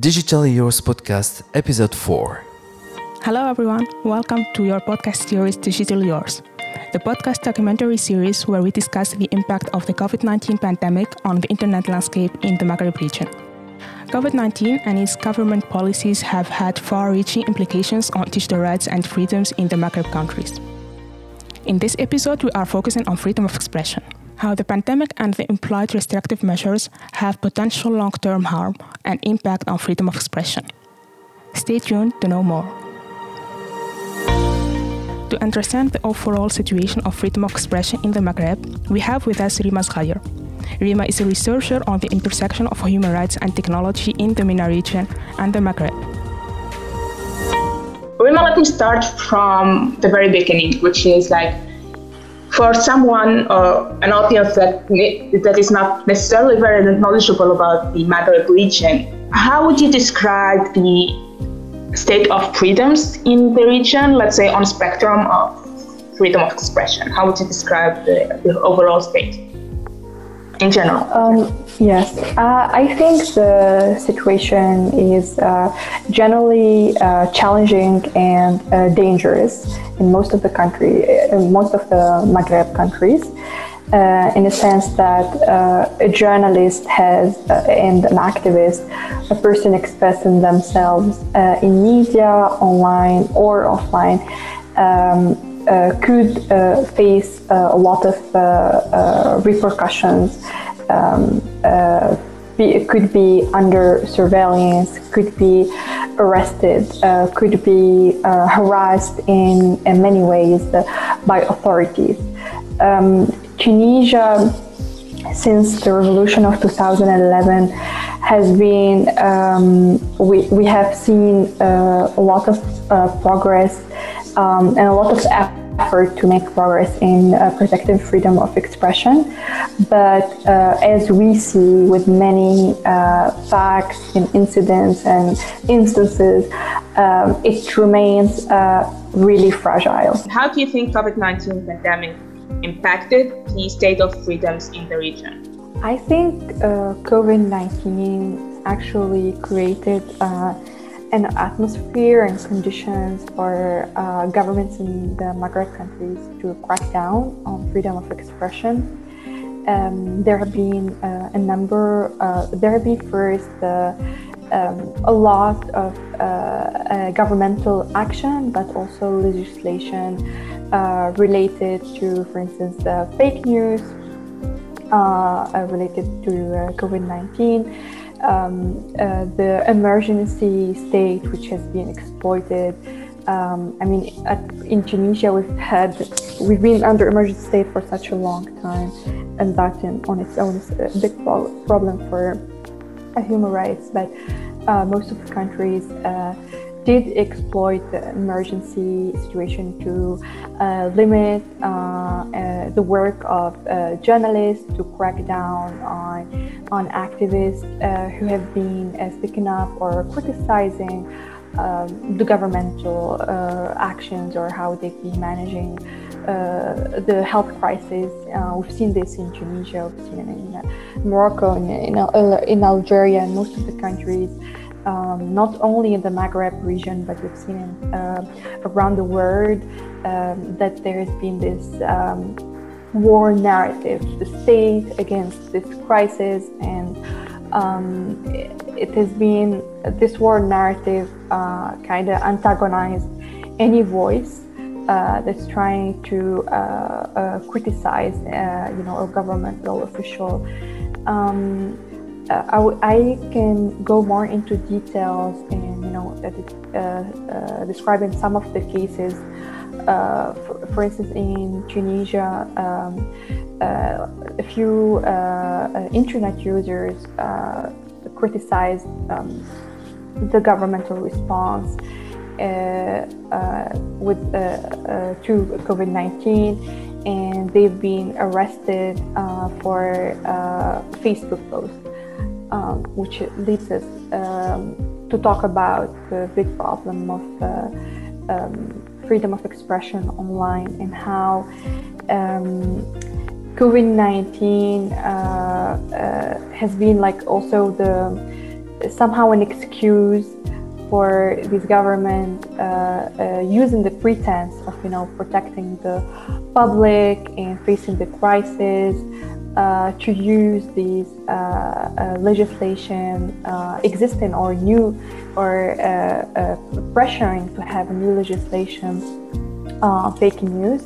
Digital Heroes Podcast, Episode 4. Hello everyone, welcome to your podcast series Digital Heroes, the podcast documentary series where we discuss the impact of the COVID-19 pandemic on the internet landscape in the Maghreb region. COVID-19 and its government policies have had far-reaching implications on digital rights and freedoms in the Maghreb countries. In this episode, we are focusing on freedom of expression, how the pandemic and the implied restrictive measures have potential long-term harm and impact on freedom of expression. Stay tuned to know more. To understand the overall situation of freedom of expression in the Maghreb, we have with us Rima Sghaier. Rima is a researcher on the intersection of human rights and technology in the MENA region and the Maghreb. Rima, let me start from the very beginning, which is like, for someone or an audience that is not necessarily very knowledgeable about the Maghreb region, how would you describe the state of freedoms in the region, let's say on spectrum of freedom of expression? How would you describe the overall state in general? I think the situation is generally challenging and dangerous in most of the Maghreb countries, in a sense that a journalist and an activist, a person expressing themselves in media, online or offline, could face a lot of repercussions. Could be under surveillance, could be arrested, could be harassed in many ways by authorities. Tunisia, since the revolution of 2011, has been, we have seen a lot of progress and a lot of effort to make progress in protecting freedom of expression. But as we see with many facts and incidents and instances, it remains really fragile. How do you think COVID-19 pandemic impacted the state of freedoms in the region? I think COVID-19 actually created an atmosphere and conditions for governments in the Maghreb countries to crack down on freedom of expression. There have been a lot of governmental action, but also legislation related to, for instance, fake news, related to COVID-19. The emergency state, which has been exploited. In Tunisia, we've been under emergency state for such a long time, and that on its own is a big problem for human rights. But most of the countries did exploit the emergency situation to limit the work of journalists, to crack down on activists who have been speaking up or criticizing the governmental actions or how they've been managing the health crisis. We've seen this in Tunisia, we've seen it in Morocco, in Algeria, and most of the countries, not only in the Maghreb region, but we've seen it around the world, that there has been this war narrative, the state against this crisis, and it has been this war narrative kind of antagonized any voice that's trying to criticize, a governmental official. I can go more into details and describing some of the cases. For instance, in Tunisia, a few internet users criticized the governmental response to COVID-19, and they've been arrested for Facebook posts, which leads us to talk about the big problem of freedom of expression online and how COVID-19 has been like also the somehow an excuse for this government using the pretense of, you know, protecting the public and facing the crisis to use these legislation existing or new, or pressuring to have new legislation, fake news,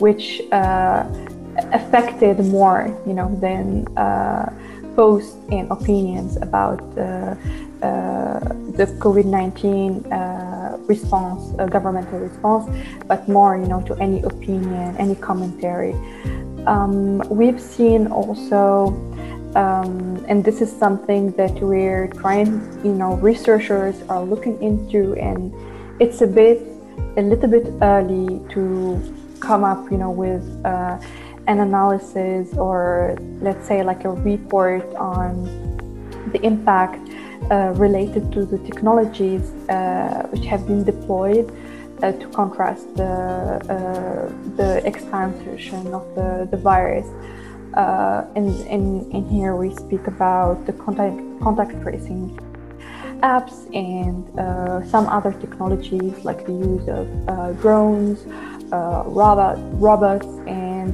which affected more, you know, than posts and opinions about the COVID-19 response, governmental response, but more, you know, to any opinion, any commentary. We've seen also, and this is something that we're trying, you know, researchers are looking into, and it's a little bit early to come up, you know, with an analysis, or let's say like a report on the impact related to the technologies which have been deployed to contrast the expansion of the virus. And here we speak about the contact tracing apps and some other technologies like the use of drones, robots, and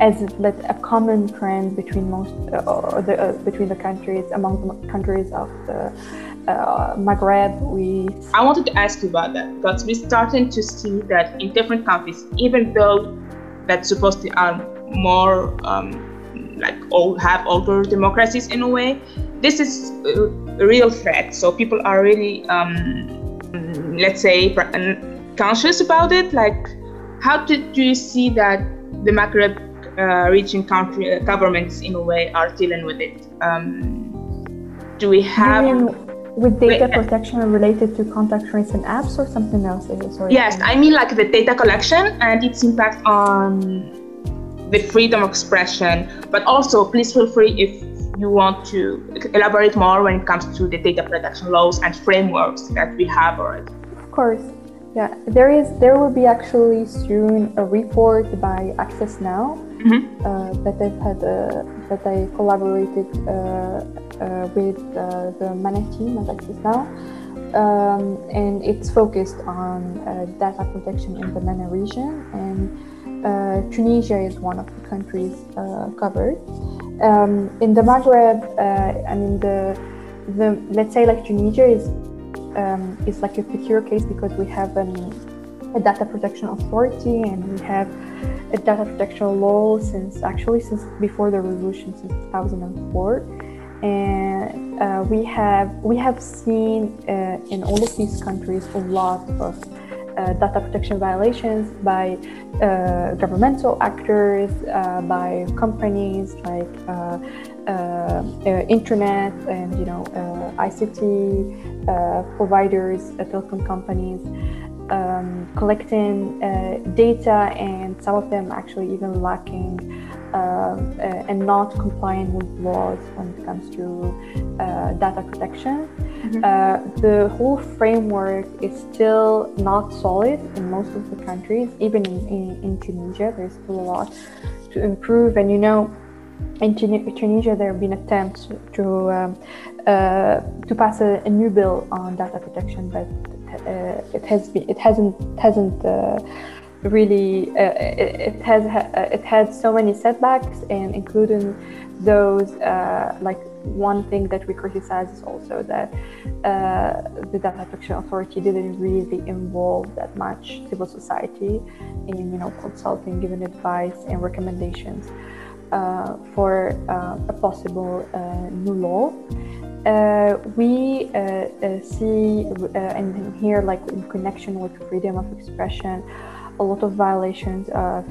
as a common trend between between the countries, among the countries of the Maghreb. I wanted to ask you about that, because we're starting to see that in different countries, even though that supposedly are more or have older democracies in a way, this is a real threat. So people are really, let's say, conscious about it. Like, how do you see that the Maghreb region country governments in a way are dealing with it? Do we have with data protection related to contact tracing apps or something else? Sorry. Yes, I mean like the data collection and its impact on the freedom of expression. But also, please feel free if you want to elaborate more when it comes to the data protection laws and frameworks that we have already. Of course. Yeah, there will be actually soon a report by Access Now, mm-hmm. That I collaborated with the team at Access Now, and it's focused on data protection in the MENA region, and Tunisia is one of the countries covered. In the Maghreb, I mean the let's say like Tunisia is like a peculiar case, because we have a data protection authority, and we have a data protection law since before the revolution, since 2004, and we have seen in all of these countries a lot of data protection violations by governmental actors, by companies like internet and, you know, ICT providers, telecom companies, collecting data, and some of them actually even lacking and not compliant with laws when it comes to data protection. Mm-hmm. The whole framework is still not solid in most of the countries. Even in Tunisia, there's still a lot to improve, and, you know, in Tunisia, there have been attempts to pass a new bill on data protection, but it hasn't really. It had so many setbacks, and including those one thing that we criticize is also that the data protection authority didn't really involve that much civil society in, you know, consulting, giving advice and recommendations for a possible new law. We see, and here, like in connection with freedom of expression, a lot of violations of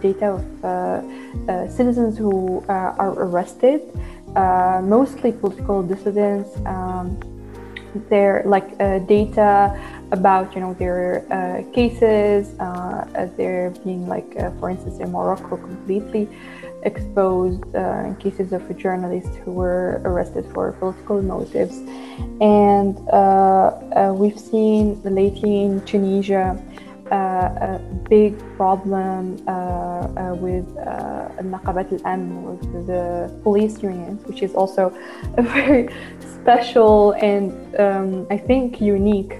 data of citizens who are arrested, mostly political dissidents. Their data about, you know, their cases, they're being for instance in Morocco completely exposed in cases of journalists who were arrested for political motives, and we've seen lately in Tunisia big problem with Naqabat al-Amn, with the police unions, which is also a very special and I think unique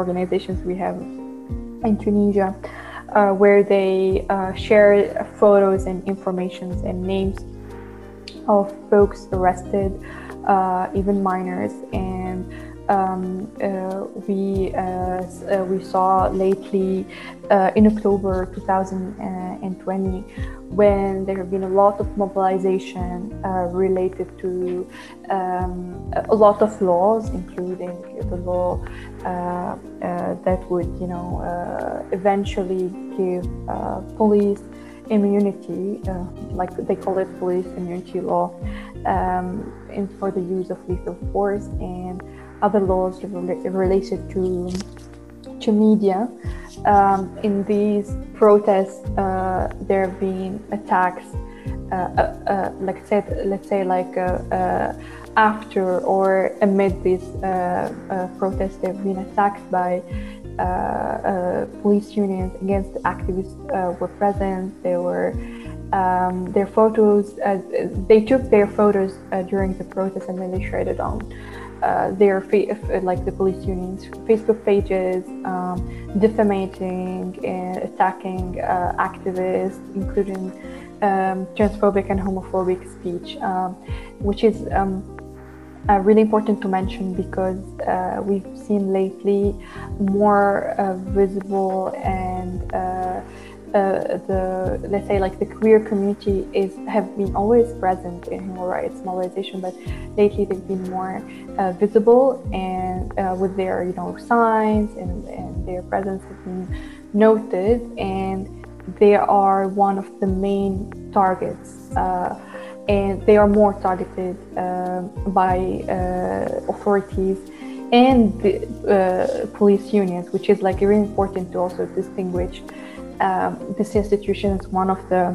organizations we have in Tunisia, where they share photos and information and names of folks arrested, even minors. And we saw lately in October 2020, when there have been a lot of mobilization related to a lot of laws, including the law that would, eventually give police immunity, like they call it police immunity law, and for the use of lethal force, and other laws related to media. In these protests, there have been attacks, after or amid these protests, there have been attacks by police unions against the activists were present. They were their photos. They took their photos during the protest, and then they shared it on the police unions' Facebook pages, defamating and attacking activists, including transphobic and homophobic speech, which is really important to mention, because we've seen lately more visible, and the queer community have been always present in human rights mobilization, but lately they've been more visible, and with their signs and their presence has been noted, and they are one of the main targets. And they are more targeted by authorities and the police unions, which is really important to also distinguish these institutions. One of the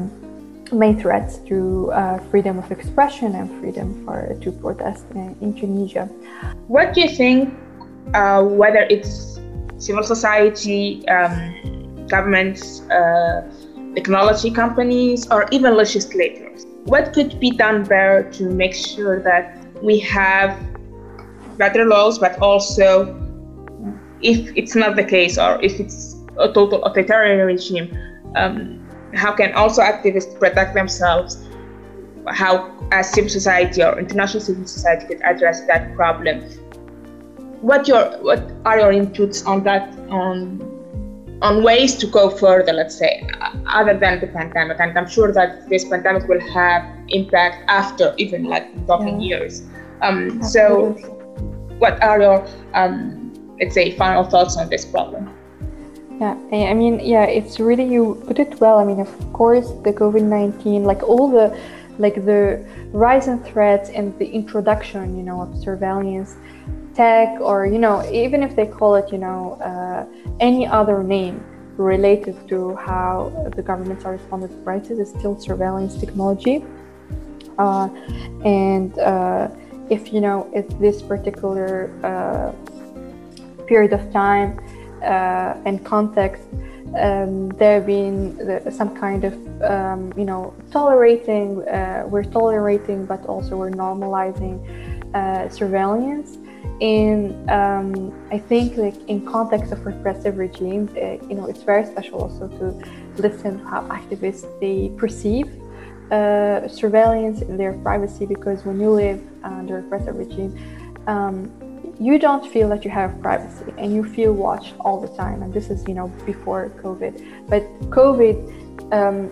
main threats to freedom of expression and freedom to protest in Tunisia. What do you think, whether it's civil society, governments, technology companies, or even legislators? What could be done better to make sure that we have better laws, but also, if it's not the case, or if it's a total authoritarian regime, how can also activists protect themselves? How, as civil society or international civil society, could address that problem? What are your inputs on that? On ways to go further, let's say, other than the pandemic, and I'm sure that this pandemic will have impact after, even talking years. So, what are your, final thoughts on this problem? It's really, you put it well. Of course, the COVID-19, the rise in threats and the introduction, of surveillance tech, or even if they call it any other name related to how the governments are responding to crisis, is still surveillance technology. If at this particular period of time and context, there have been some kind of we're tolerating, but also we're normalizing surveillance. In I think in context of repressive regimes, it's very special also to listen to how activists they perceive surveillance in their privacy, because when you live under a repressive regime, you don't feel that you have privacy, and you feel watched all the time. And this is before COVID, but COVID,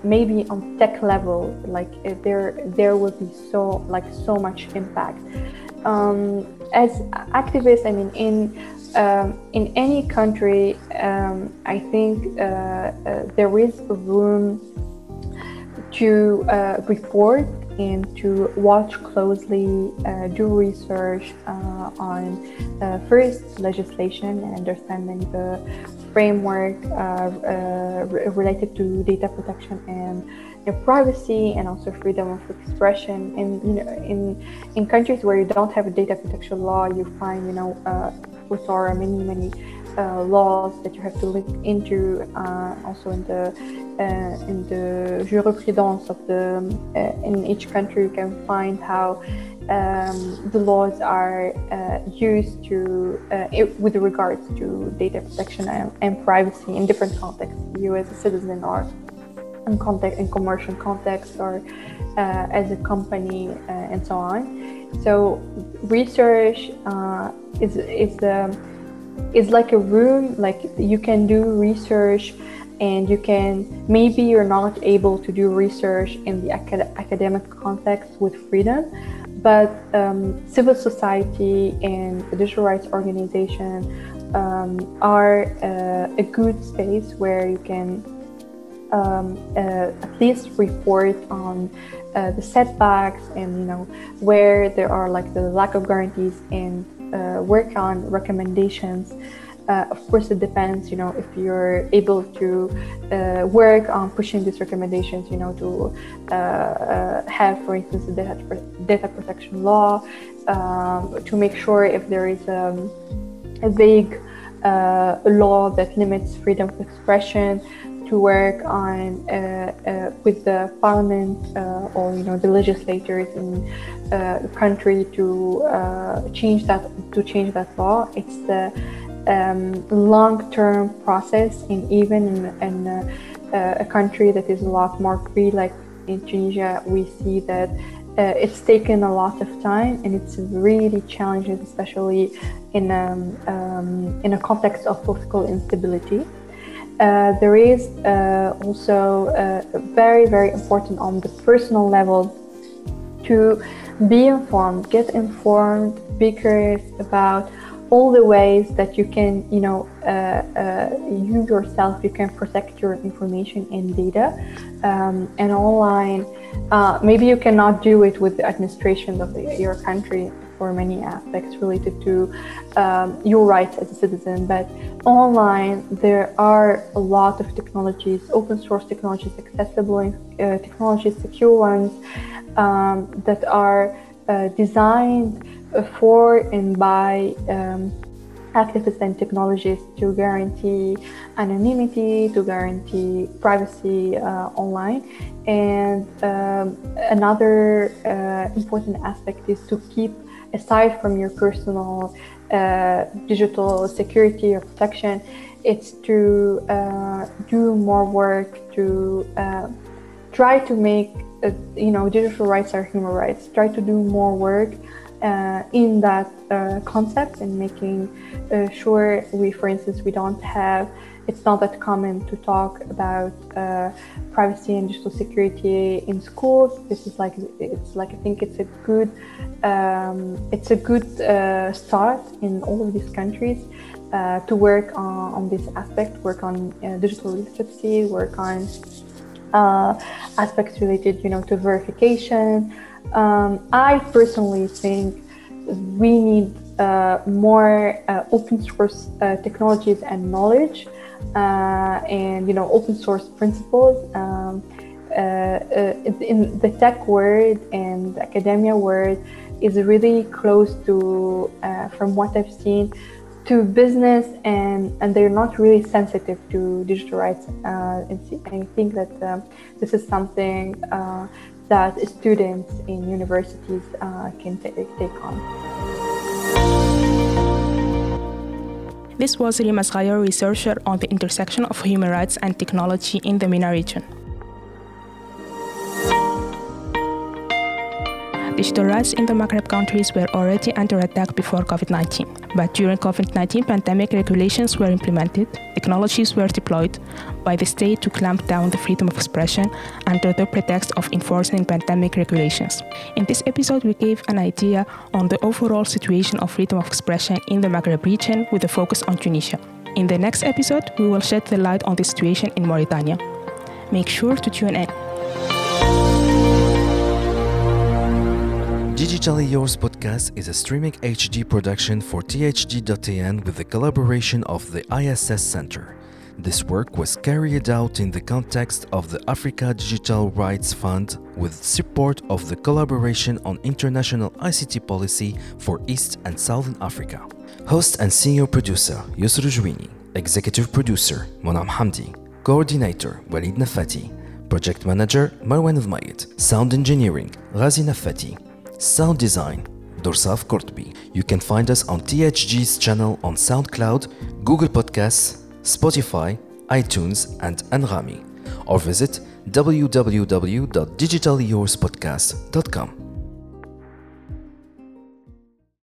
maybe on tech level, there will be so much impact. As activists, in any country, I think there is room to report and to watch closely, do research on first legislation and understanding the framework related to data protection and privacy, and also freedom of expression. And in countries where you don't have a data protection law, you find there are many laws that you have to look into, also in the jurisprudence of the in each country. You can find how the laws are used to with regards to data protection and privacy in different contexts. You as a citizen are in context, in commercial context, or as a company, and so on. So research is like a room. Like you can do research, and you can, maybe you're not able to do research in the academic context with freedom, but civil society and the digital rights organization are a good space where you can at least report on the setbacks, and you know where there are like the lack of guarantees, and work on recommendations. Of course, it depends, you know, if you're able to work on pushing these recommendations, you know, to have, for instance, the data protection law, to make sure if there is a vague law that limits freedom of expression, to work on with the parliament or, you know, the legislators in the country to change that law. It's the long-term process, and even in a country that is a lot more free, like in Tunisia, we see that it's taken a lot of time, and it's really challenging, especially in a context of political instability. There is also very, very important on the personal level to be informed, get informed, be curious about all the ways that you can, you know, you yourself, you can protect your information and data, and online. Maybe you cannot do it with the administration of your country for many aspects related to your rights as a citizen, but online there are a lot of technologies, open source technologies, accessible technologies, secure ones, that are designed for and by activists and technologists to guarantee anonymity, to guarantee privacy online. And another important aspect is to keep, aside from your personal digital security or protection, it's to do more work to try to make, you know, digital rights are human rights, try to do more work in that concept, and making sure we, for instance, we don't have, it's not that common to talk about privacy and digital security in schools. This is like, it's like, I think it's a good start in all of these countries to work on this aspect, work on digital literacy, work on aspects related, you know, to verification. I personally think we need more open source technologies and knowledge, and, you know, open source principles. In the tech world and the academia world is really close to, from what I've seen, to business, and they're not really sensitive to digital rights. And I think that this is something that students in universities can take on. This was Rima Sghaier, researcher on the intersection of human rights and technology in the MENA region. Digital rights in the Maghreb countries were already under attack before COVID-19, but during COVID-19 pandemic, regulations were implemented, technologies were deployed by the state to clamp down the freedom of expression under the pretext of enforcing pandemic regulations. In this episode, we gave an idea on the overall situation of freedom of expression in the Maghreb region, with a focus on Tunisia. In the next episode, we will shed the light on the situation in Mauritania. Make sure to tune in. Digitally Yours podcast is a streaming HD production for THD.an with the collaboration of the ISS Center. This work was carried out in the context of the Africa Digital Rights Fund with support of the Collaboration on International ICT Policy for East and Southern Africa. Host and senior producer Yusru Jwini, executive producer Monam Hamdi, coordinator Walid Nafati, project manager Marwan Dmaid, sound engineering Ghazi Nafati, sound design Dorsaf Kortby. You can find us on THD's channel on SoundCloud, Google Podcasts, Spotify, iTunes and Anghami, or visit www.digitallyourspodcast.com.